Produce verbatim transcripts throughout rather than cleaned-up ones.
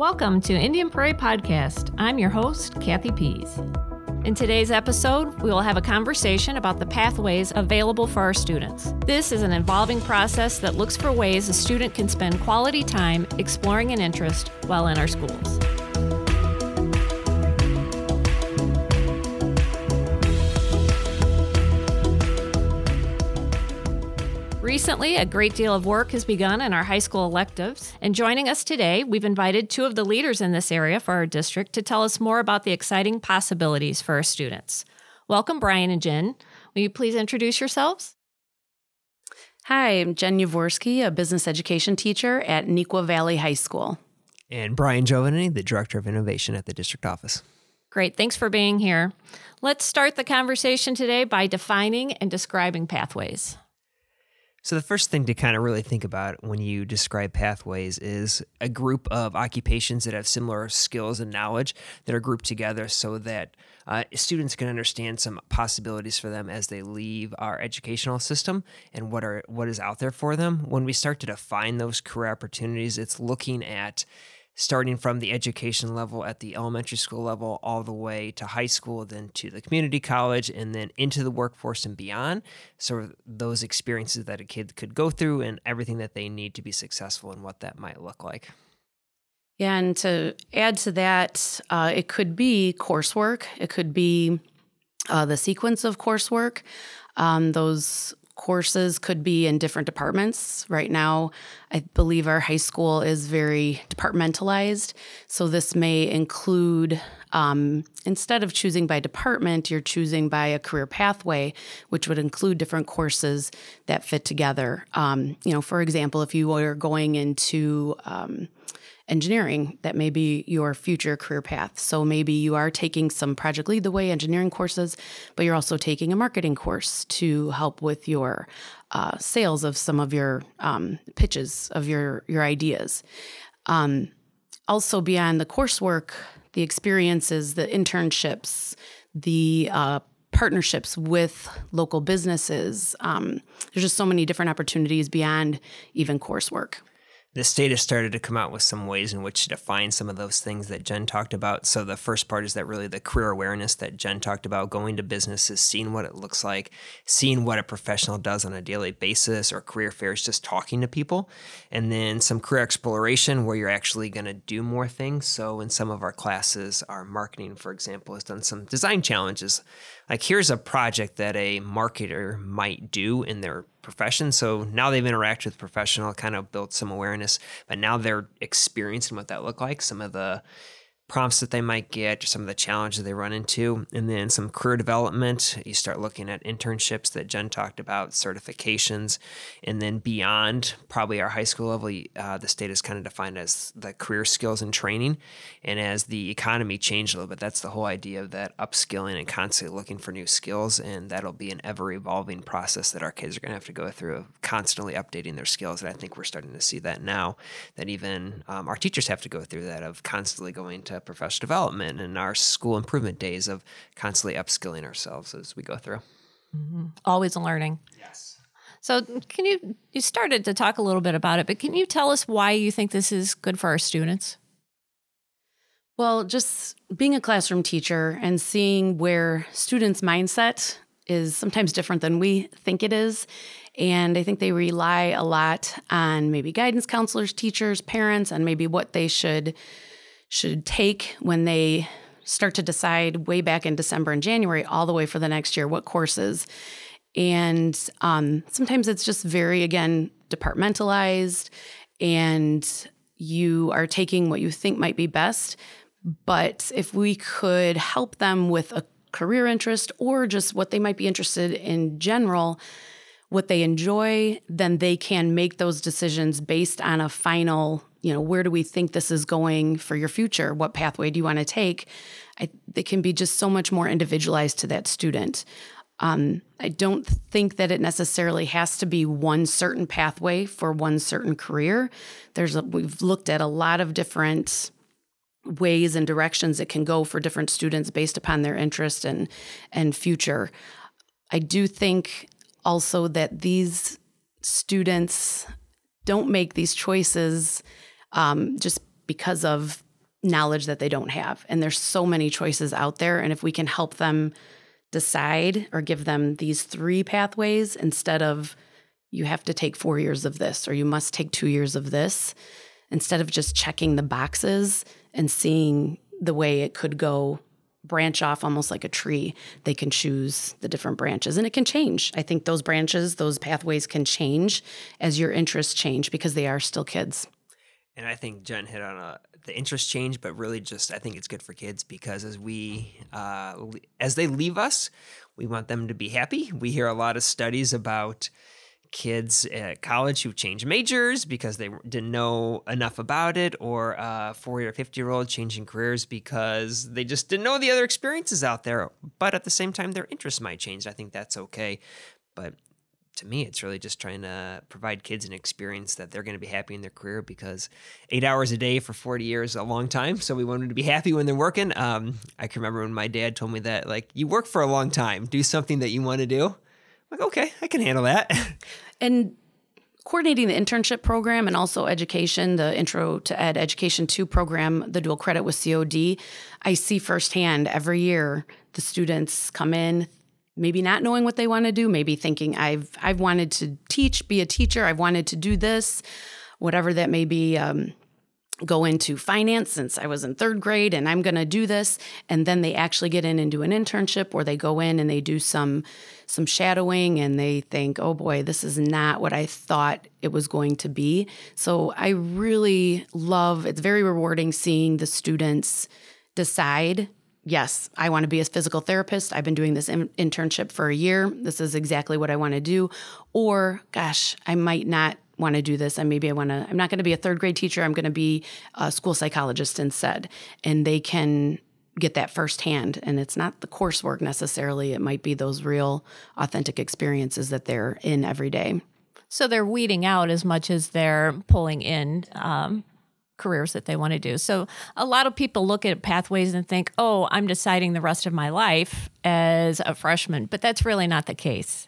Welcome to Indian Prairie Podcast. I'm your host, Kathy Pease. In today's episode, we will have a conversation about the pathways available for our students. This is an evolving process that looks for ways a student can spend quality time exploring an interest while in our schools. Recently, a great deal of work has begun in our high school electives, and joining us today, we've invited two of the leaders in this area for our district to tell us more about the exciting possibilities for our students. Welcome, Brian and Jen. Will you please introduce yourselves? Hi, I'm Jen Yavorsky, a business education teacher at Neuqua Valley High School. And Brian Giovannini, the Director of Innovation at the district office. Great, thanks for being here. Let's start the conversation today by defining and describing pathways. So the first thing to kind of really think about when you describe pathways is a group of occupations that have similar skills and knowledge that are grouped together so that uh, students can understand some possibilities for them as they leave our educational system and what are what is out there for them. When we start to define those career opportunities, it's looking at starting from the education level at the elementary school level all the way to high school, then to the community college, and then into the workforce and beyond. So those experiences that a kid could go through and everything that they need to be successful and what that might look like. Yeah, and to add to that, uh, it could be coursework. It could be uh, the sequence of coursework. Um, those courses could be in different departments. Right now, I believe our high school is very departmentalized. So this may include, um, instead of choosing by department, you're choosing by a career pathway, which would include different courses that fit together. Um, you know, for example, if you are going into um, engineering, that may be your future career path. So maybe you are taking some Project Lead the Way engineering courses, but you're also taking a marketing course to help with your uh, sales of some of your um, pitches of your, your ideas. Um, also beyond the coursework, the experiences, the internships, the uh, partnerships with local businesses. Um, there's just so many different opportunities beyond even coursework. The state has started to come out with some ways in which to define some of those things that Jen talked about. So the first part is that really the career awareness that Jen talked about, going to businesses, seeing what it looks like, seeing what a professional does on a daily basis or career fairs, just talking to people. And then some career exploration where you're actually going to do more things. So in some of our classes, our marketing, for example, has done some design challenges. Like here's a project that a marketer might do in their profession. So now they've interacted with the professional, kind of built some awareness, but now they're experiencing what that looked like, some of the prompts that they might get, or some of the challenges they run into, and then some career development. You start looking at internships that Jen talked about, certifications, and then beyond probably our high school level, uh, the state is kind of defined as the career skills and training. And as the economy changed a little bit, that's the whole idea of that upskilling and constantly looking for new skills, and that'll be an ever-evolving process that our kids are going to have to go through of constantly updating their skills. And I think we're starting to see that now, that even um, our teachers have to go through that of constantly going to professional development and our school improvement days of constantly upskilling ourselves as we go through. Mm-hmm. Always learning. Yes. So can you, you started to talk a little bit about it, but can you tell us why you think this is good for our students? Well, just being a classroom teacher and seeing where students' mindset is sometimes different than we think it is. And I think they rely a lot on maybe guidance counselors, teachers, parents, and maybe what they should should take when they start to decide way back in December and January all the way for the next year what courses. And um, sometimes it's just very, again, departmentalized, and you are taking what you think might be best. But if we could help them with a career interest or just what they might be interested in general, what they enjoy, then they can make those decisions based on a final, you know, where do we think this is going for your future? What pathway do you want to take? I, it can be just so much more individualized to that student. Um, I don't think that it necessarily has to be one certain pathway for one certain career. There's a, we've looked at a lot of different ways and directions it can go for different students based upon their interest and, and future. I do think also that these students don't make these choices Um, just because of knowledge that they don't have. And there's so many choices out there. And if we can help them decide or give them these three pathways instead of you have to take four years of this or you must take two years of this, instead of just checking the boxes and seeing the way it could go, branch off almost like a tree, they can choose the different branches. And it can change. I think those branches, those pathways can change as your interests change because they are still kids. And I think Jen hit on a, the interest change, but really just I think it's good for kids because as we uh, as they leave us, we want them to be happy. We hear a lot of studies about kids at college who change majors because they didn't know enough about it, or a forty or fifty year old changing careers because they just didn't know the other experiences out there. But at the same time, their interests might change. I think that's okay. But to me, it's really just trying to provide kids an experience that they're going to be happy in their career, because eight hours a day for forty years is a long time. So we want them to be happy when they're working. Um, I can remember when my dad told me that, like, you work for a long time, do something that you want to do. Like, okay, I can handle that. And coordinating the internship program and also education, the Intro to Ed Education two program, the dual credit with C O D, I see firsthand every year the students come in, maybe not knowing what they want to do, maybe thinking I've I've wanted to teach, be a teacher, I've wanted to do this, whatever that may be, um, go into finance since I was in third grade and I'm going to do this. And then they actually get in and do an internship, or they go in and they do some some shadowing and they think, oh boy, this is not what I thought it was going to be. So I really love, it's very rewarding seeing the students decide, yes, I want to be a physical therapist. I've been doing this in- internship for a year. This is exactly what I want to do. Or, gosh, I might not want to do this. And maybe I want to, I'm not going to be a third grade teacher. I'm going to be a school psychologist instead. And they can get that firsthand. And it's not the coursework necessarily. It might be those real authentic experiences that they're in every day. So they're weeding out as much as they're pulling in um careers that they want to do. So a lot of people look at pathways and think, oh, I'm deciding the rest of my life as a freshman, but that's really not the case.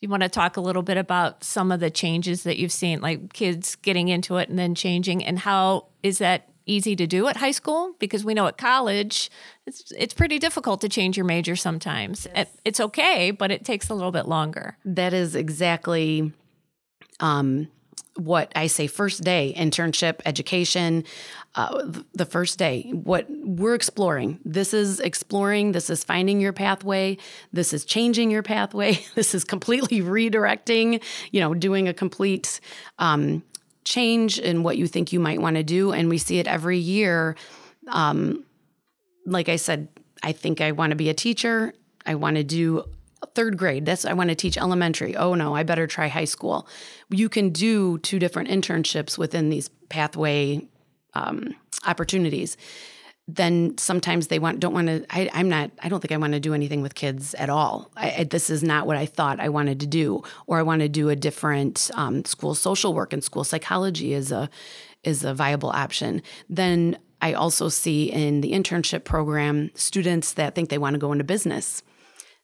You want to talk a little bit about some of the changes that you've seen, like kids getting into it and then changing, and how is that easy to do at high school? Because we know at college, it's it's pretty difficult to change your major sometimes. Yes. It's okay, but it takes a little bit longer. That is exactly um what I say, first day, internship, education, uh, the first day, what we're exploring. This is exploring. This is finding your pathway. This is changing your pathway. This is completely redirecting, you know, doing a complete um, change in what you think you might want to do. And we see it every year. Um, like I said, I think I want to be a teacher. I want to do third grade. That's, I want to teach elementary. Oh no, I better try high school. You can do two different internships within these pathway um, opportunities. Then sometimes they want, don't want to, I, I'm not, I don't think I want to do anything with kids at all. I, I, this is not what I thought I wanted to do, or I want to do a different um, school social work, and school psychology is a, is a viable option. Then I also see in the internship program, students that think they want to go into business.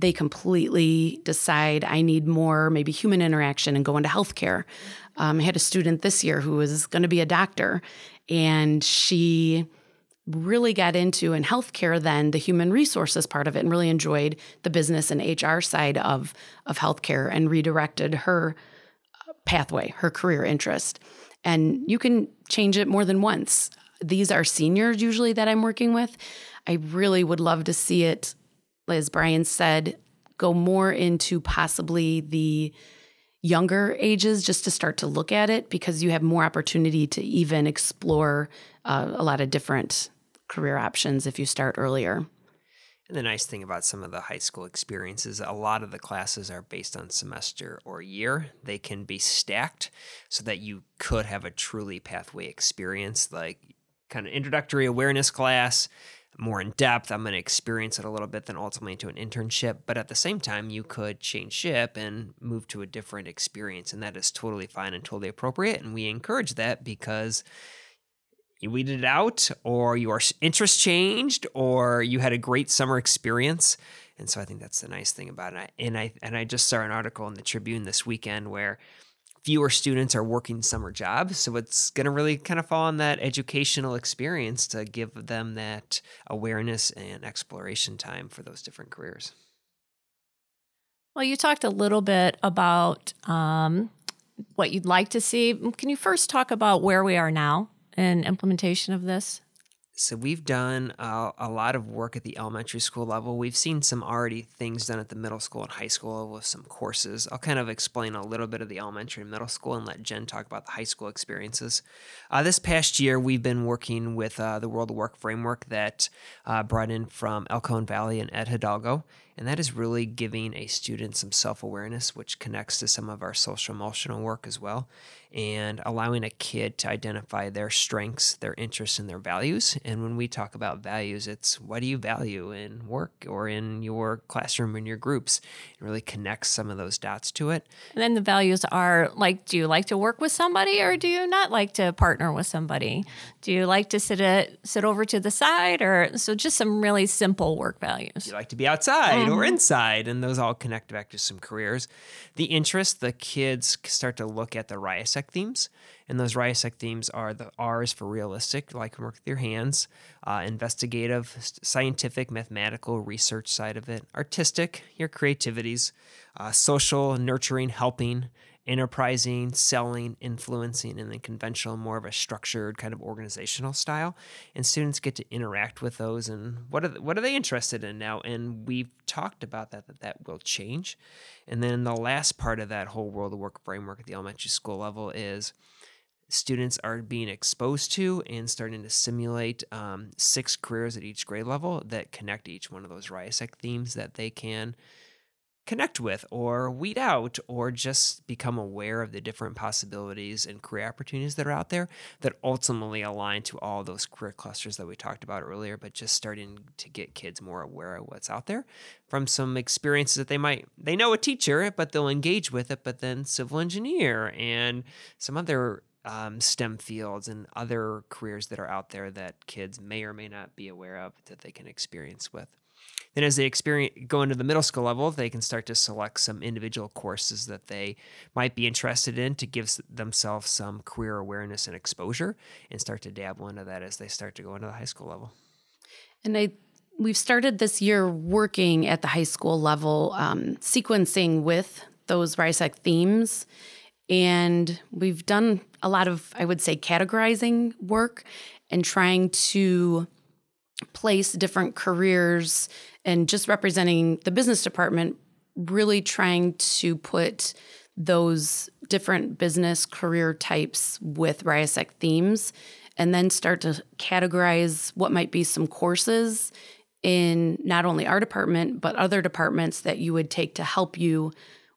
They completely decide, I need more maybe human interaction, and go into healthcare. Um, I had a student this year who was going to be a doctor, and she really got into, in healthcare, then the human resources part of it, and really enjoyed the business and H R side of, of healthcare, and redirected her pathway, her career interest. And you can change it more than once. These are seniors usually that I'm working with. I really would love to see it, as Brian said, go more into possibly the younger ages just to start to look at it, because you have more opportunity to even explore uh, a lot of different career options if you start earlier. And the nice thing about some of the high school experiences, a lot of the classes are based on semester or year. They can be stacked so that you could have a truly pathway experience, like kind of introductory awareness class, more in depth. I'm going to experience it a little bit, then ultimately to an internship. But at the same time, you could change ship and move to a different experience. And that is totally fine and totally appropriate. And we encourage that, because you weeded it out, or your interest changed, or you had a great summer experience. And so I think that's the nice thing about it. And I, and I, and I just saw an article in the Tribune this weekend where fewer students are working summer jobs. So it's going to really kind of fall on that educational experience to give them that awareness and exploration time for those different careers. Well, you talked a little bit about um, what you'd like to see. Can you first talk about where we are now in implementation of this? So we've done uh, a lot of work at the elementary school level. We've seen some already things done at the middle school and high school with some courses. I'll kind of explain a little bit of the elementary and middle school and let Jen talk about the high school experiences. Uh, this past year, we've been working with uh, the World of Work Framework that uh, brought in from El Cone Valley and Ed Hidalgo. And that is really giving a student some self-awareness, which connects to some of our social-emotional work as well, and allowing a kid to identify their strengths, their interests, and their values. And when we talk about values, it's what do you value in work or in your classroom or in your groups? It really connects some of those dots to it. And then the values are like, do you like to work with somebody or do you not like to partner with somebody? Do you like to sit at, sit over to the side? Or so just some really simple work values. Do you like to be outside? Um, or inside, and those all connect back to some careers. The interest, the kids start to look at the RIASEC themes, and those RIASEC themes are the R's for realistic, like work with your hands, uh, investigative, scientific, mathematical, research side of it, artistic, your creativities, uh, social, nurturing, helping, enterprising, selling, influencing, and then conventional, more of a structured kind of organizational style. And students get to interact with those and what are, what are they interested in now? And we've talked about that, that that will change. And then the last part of that whole World of Work framework at the elementary school level is students are being exposed to and starting to simulate um, six careers at each grade level that connect each one of those RIASEC themes that they can connect with or weed out or just become aware of the different possibilities and career opportunities that are out there that ultimately align to all those career clusters that we talked about earlier, but just starting to get kids more aware of what's out there from some experiences that they might, they know a teacher, but they'll engage with it, but then civil engineer and some other um, STEM fields and other careers that are out there that kids may or may not be aware of that they can experience with. Then as they experience, go into the middle school level, they can start to select some individual courses that they might be interested in to give themselves some career awareness and exposure and start to dabble into that as they start to go into the high school level. And I, we've started this year working at the high school level, um, sequencing with those RIASEC themes. And we've done a lot of, I would say, categorizing work and trying to place different careers and just representing the business department, really trying to put those different business career types with RIASEC themes and then start to categorize what might be some courses in not only our department, but other departments that you would take to help you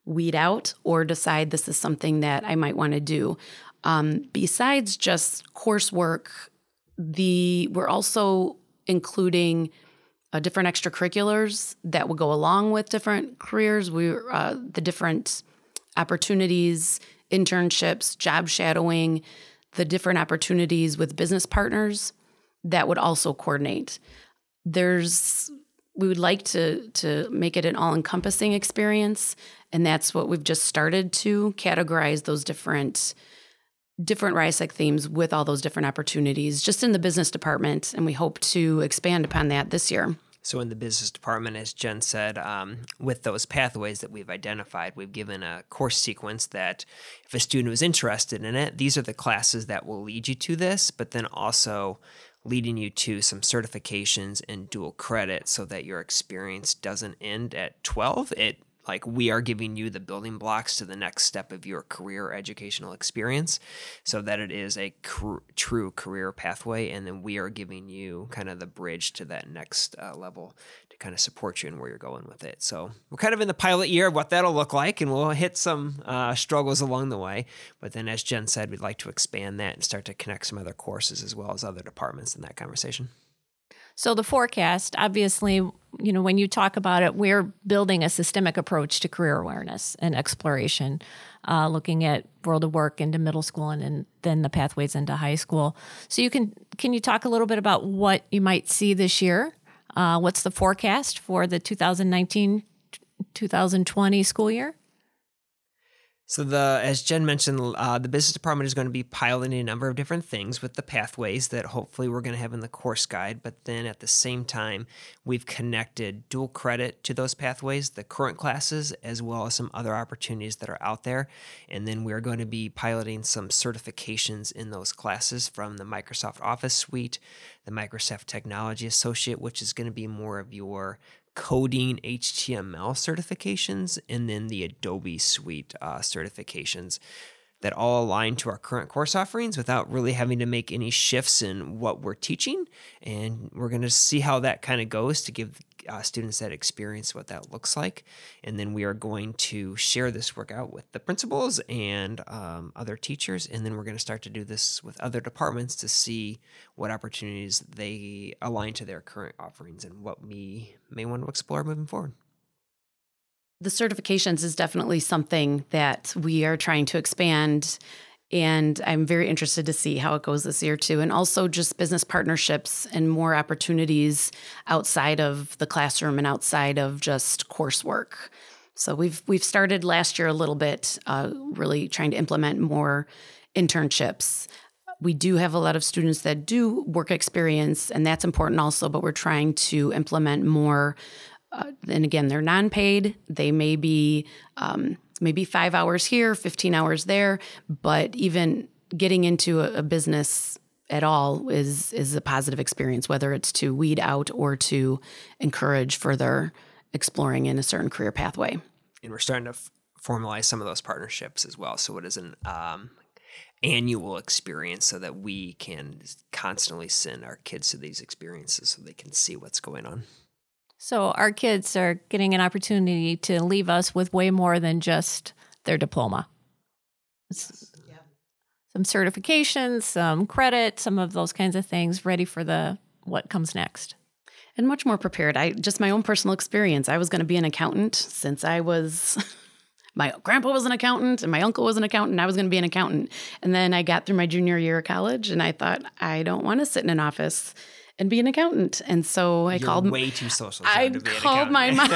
weed out or decide this is something that I might want to do. Um, besides just coursework, the we're also including uh, different extracurriculars that will go along with different careers, we uh, the different opportunities, internships, job shadowing, the different opportunities with business partners that would also coordinate. There's we would like to to make it an all-encompassing experience, and that's what we've just started to categorize those different different RIASEC themes with all those different opportunities just in the business department, and we hope to expand upon that this year. So in the business department, as Jen said, um, with those pathways that we've identified, we've given a course sequence that if a student was interested in it, these are the classes that will lead you to this, but then also leading you to some certifications and dual credit so that your experience doesn't end at twelve. It Like we are giving you the building blocks to the next step of your career or educational experience so that it is a cr- true career pathway. And then we are giving you kind of the bridge to that next uh, level to kind of support you in where you're going with it. So we're kind of in the pilot year of what that'll look like, and we'll hit some uh, struggles along the way. But then as Jen said, we'd like to expand that and start to connect some other courses as well as other departments in that conversation. So the forecast, obviously, you know, when you talk about it, we're building a systemic approach to career awareness and exploration, uh, looking at World of Work into middle school and, and then the pathways into high school. So you can can you talk a little bit about what you might see this year? Uh, what's the forecast for the twenty nineteen twenty twenty school year? So the, as Jen mentioned, uh, the business department is going to be piloting a number of different things with the pathways that hopefully we're going to have in the course guide. But then at the same time, we've connected dual credit to those pathways, the current classes, as well as some other opportunities that are out there. And then we're going to be piloting some certifications in those classes from the Microsoft Office Suite, the Microsoft Technology Associate, which is going to be more of your coding H T M L certifications, and then the Adobe Suite uh, certifications that all align to our current course offerings without really having to make any shifts in what we're teaching. And we're going to see how that kind of goes to give uh, students that experience, what that looks like. And then we are going to share this work out with the principals and um, other teachers. And then we're going to start to do this with other departments to see what opportunities they align to their current offerings and what we may want to explore moving forward. The certifications is definitely something that we are trying to expand, and I'm very interested to see how it goes this year too. And also just business partnerships and more opportunities outside of the classroom and outside of just coursework. So we've we've started last year a little bit, uh, really trying to implement more internships. We do have a lot of students that do work experience, and that's important also, but we're trying to implement more. Uh, and again, they're non-paid. They may be um, maybe five hours here, fifteen hours there, but even getting into a, a business at all is is a positive experience, whether it's to weed out or to encourage further exploring in a certain career pathway. And we're starting to f- formalize some of those partnerships as well. So it is an um, annual experience so that we can constantly send our kids to these experiences so they can see what's going on. So our kids are getting an opportunity to leave us with way more than just their diploma. Yes. Yeah. Some certifications, some credit, some of those kinds of things ready for the what comes next. And much more prepared. I just my own personal experience. I was going to be an accountant since I was my grandpa was an accountant and my uncle was an accountant. I was going to be an accountant. And then I got through my junior year of college and I thought, I don't want to sit in an office and be an accountant. And so I You're called way too social. I to be called an my mom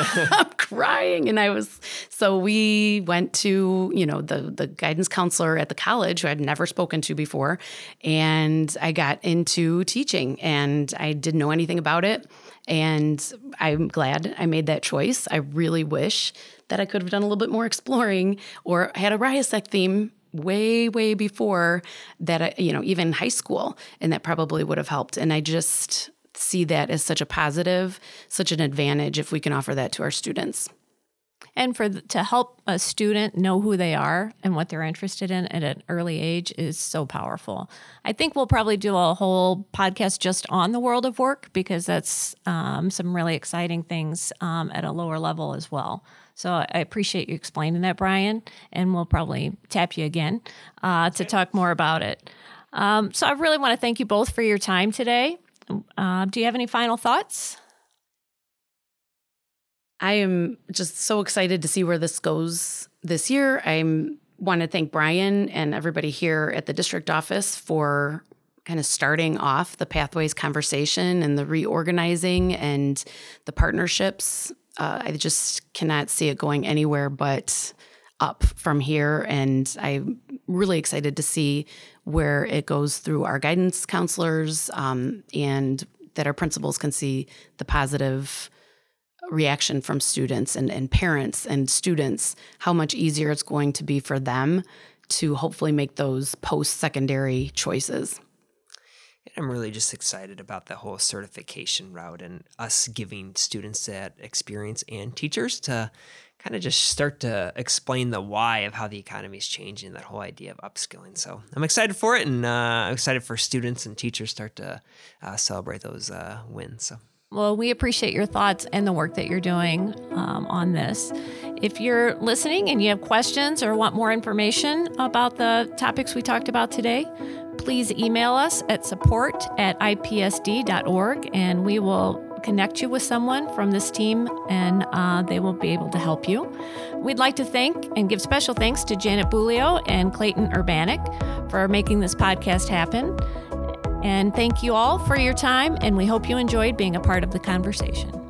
crying. And I was, so we went to, you know, the, the guidance counselor at the college who I'd never spoken to before. And I got into teaching and I didn't know anything about it. And I'm glad I made that choice. I really wish that I could have done a little bit more exploring or had a RIASEC theme way, way before that, you know, even high school, and that probably would have helped. And I just see that as such a positive, such an advantage if we can offer that to our students. And for the, to help a student know who they are and what they're interested in at an early age is so powerful. I think we'll probably do a whole podcast just on the world of work because that's um, some really exciting things um, at a lower level as well. So I appreciate you explaining that, Brian, and we'll probably tap you again uh, to talk more about it. Um, so I really want to thank you both for your time today. Uh, do you have any final thoughts? I am just so excited to see where this goes this year. I want to thank Brian and everybody here at the district office for kind of starting off the Pathways conversation and the reorganizing and the partnerships. Uh, I just cannot see it going anywhere but up from here. And I'm really excited to see where it goes through our guidance counselors um, and that our principals can see the positive reaction from students and, and parents and students, how much easier it's going to be for them to hopefully make those post-secondary choices. I'm really just excited about the whole certification route and us giving students that experience and teachers to kind of just start to explain the why of how the economy is changing, that whole idea of upskilling. So I'm excited for it, and uh, I'm excited for students and teachers start to uh, celebrate those uh, wins. So. Well, we appreciate your thoughts and the work that you're doing um, on this. If you're listening and you have questions or want more information about the topics we talked about today, please email us at support at I P S D dot org, and we will connect you with someone from this team, and uh, they will be able to help you. We'd like to thank and give special thanks to Janet Buglio and Clayton Urbanic for making this podcast happen. And thank you all for your time, and we hope you enjoyed being a part of the conversation.